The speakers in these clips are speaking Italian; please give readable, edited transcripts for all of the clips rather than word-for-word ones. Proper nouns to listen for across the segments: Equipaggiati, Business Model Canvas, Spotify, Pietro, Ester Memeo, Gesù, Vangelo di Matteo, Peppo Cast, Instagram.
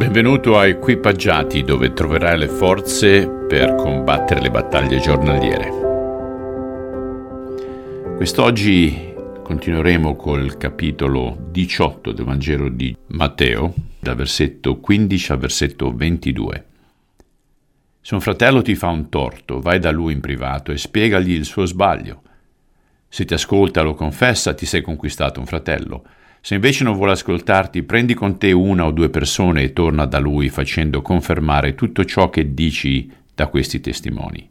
Benvenuto a Equipaggiati, dove troverai le forze per combattere le battaglie giornaliere. Quest'oggi continueremo col capitolo 18 del Vangelo di Matteo, dal versetto 15 al versetto 22. Se un fratello ti fa un torto, vai da lui in privato e spiegagli il suo sbaglio. Se ti ascolta, lo confessa, ti sei conquistato un fratello. Se invece non vuole ascoltarti, prendi con te una o due persone e torna da lui facendo confermare tutto ciò che dici da questi testimoni.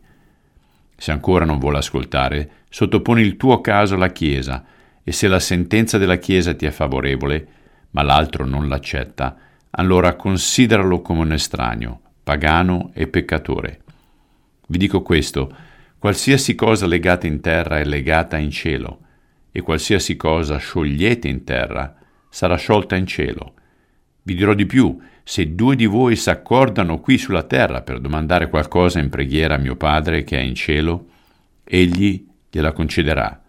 Se ancora non vuole ascoltare, sottoponi il tuo caso alla Chiesa e se la sentenza della Chiesa ti è favorevole, ma l'altro non l'accetta, allora consideralo come un estraneo, pagano e peccatore. Vi dico questo, qualsiasi cosa legata in terra è legata in cielo, e qualsiasi cosa sciogliete in terra sarà sciolta in cielo. Vi dirò di più, se due di voi s'accordano qui sulla terra per domandare qualcosa in preghiera a mio Padre che è in cielo, egli gliela concederà.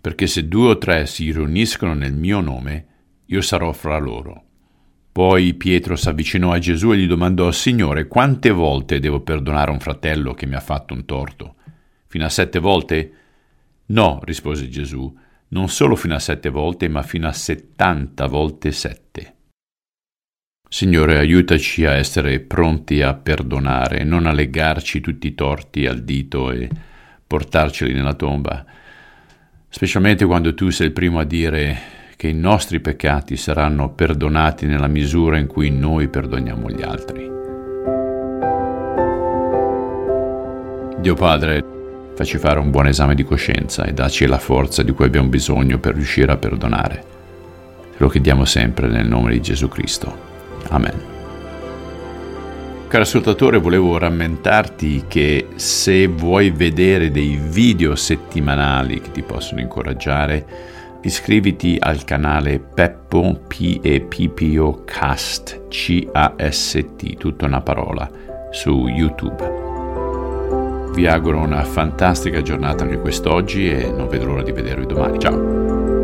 Perché se due o tre si riuniscono nel mio nome, io sarò fra loro. Poi Pietro s'avvicinò a Gesù e gli domandò: Signore, quante volte devo perdonare un fratello che mi ha fatto un torto? Fino a 7 volte? No, rispose Gesù, non solo fino a 7 volte, ma fino a 70 volte 7. Signore, aiutaci a essere pronti a perdonare, non a legarci tutti i torti al dito e portarceli nella tomba, specialmente quando tu sei il primo a dire che i nostri peccati saranno perdonati nella misura in cui noi perdoniamo gli altri. Dio Padre, facci fare un buon esame di coscienza e dacci la forza di cui abbiamo bisogno per riuscire a perdonare. Lo chiediamo sempre nel nome di Gesù Cristo. Amen. Caro ascoltatore, volevo rammentarti che se vuoi vedere dei video settimanali che ti possono incoraggiare, iscriviti al canale Peppo P-E-P-P-O Cast C-A-S-T, tutta una parola, su YouTube. Vi auguro una fantastica giornata anche quest'oggi e non vedo l'ora di vedervi domani. Ciao!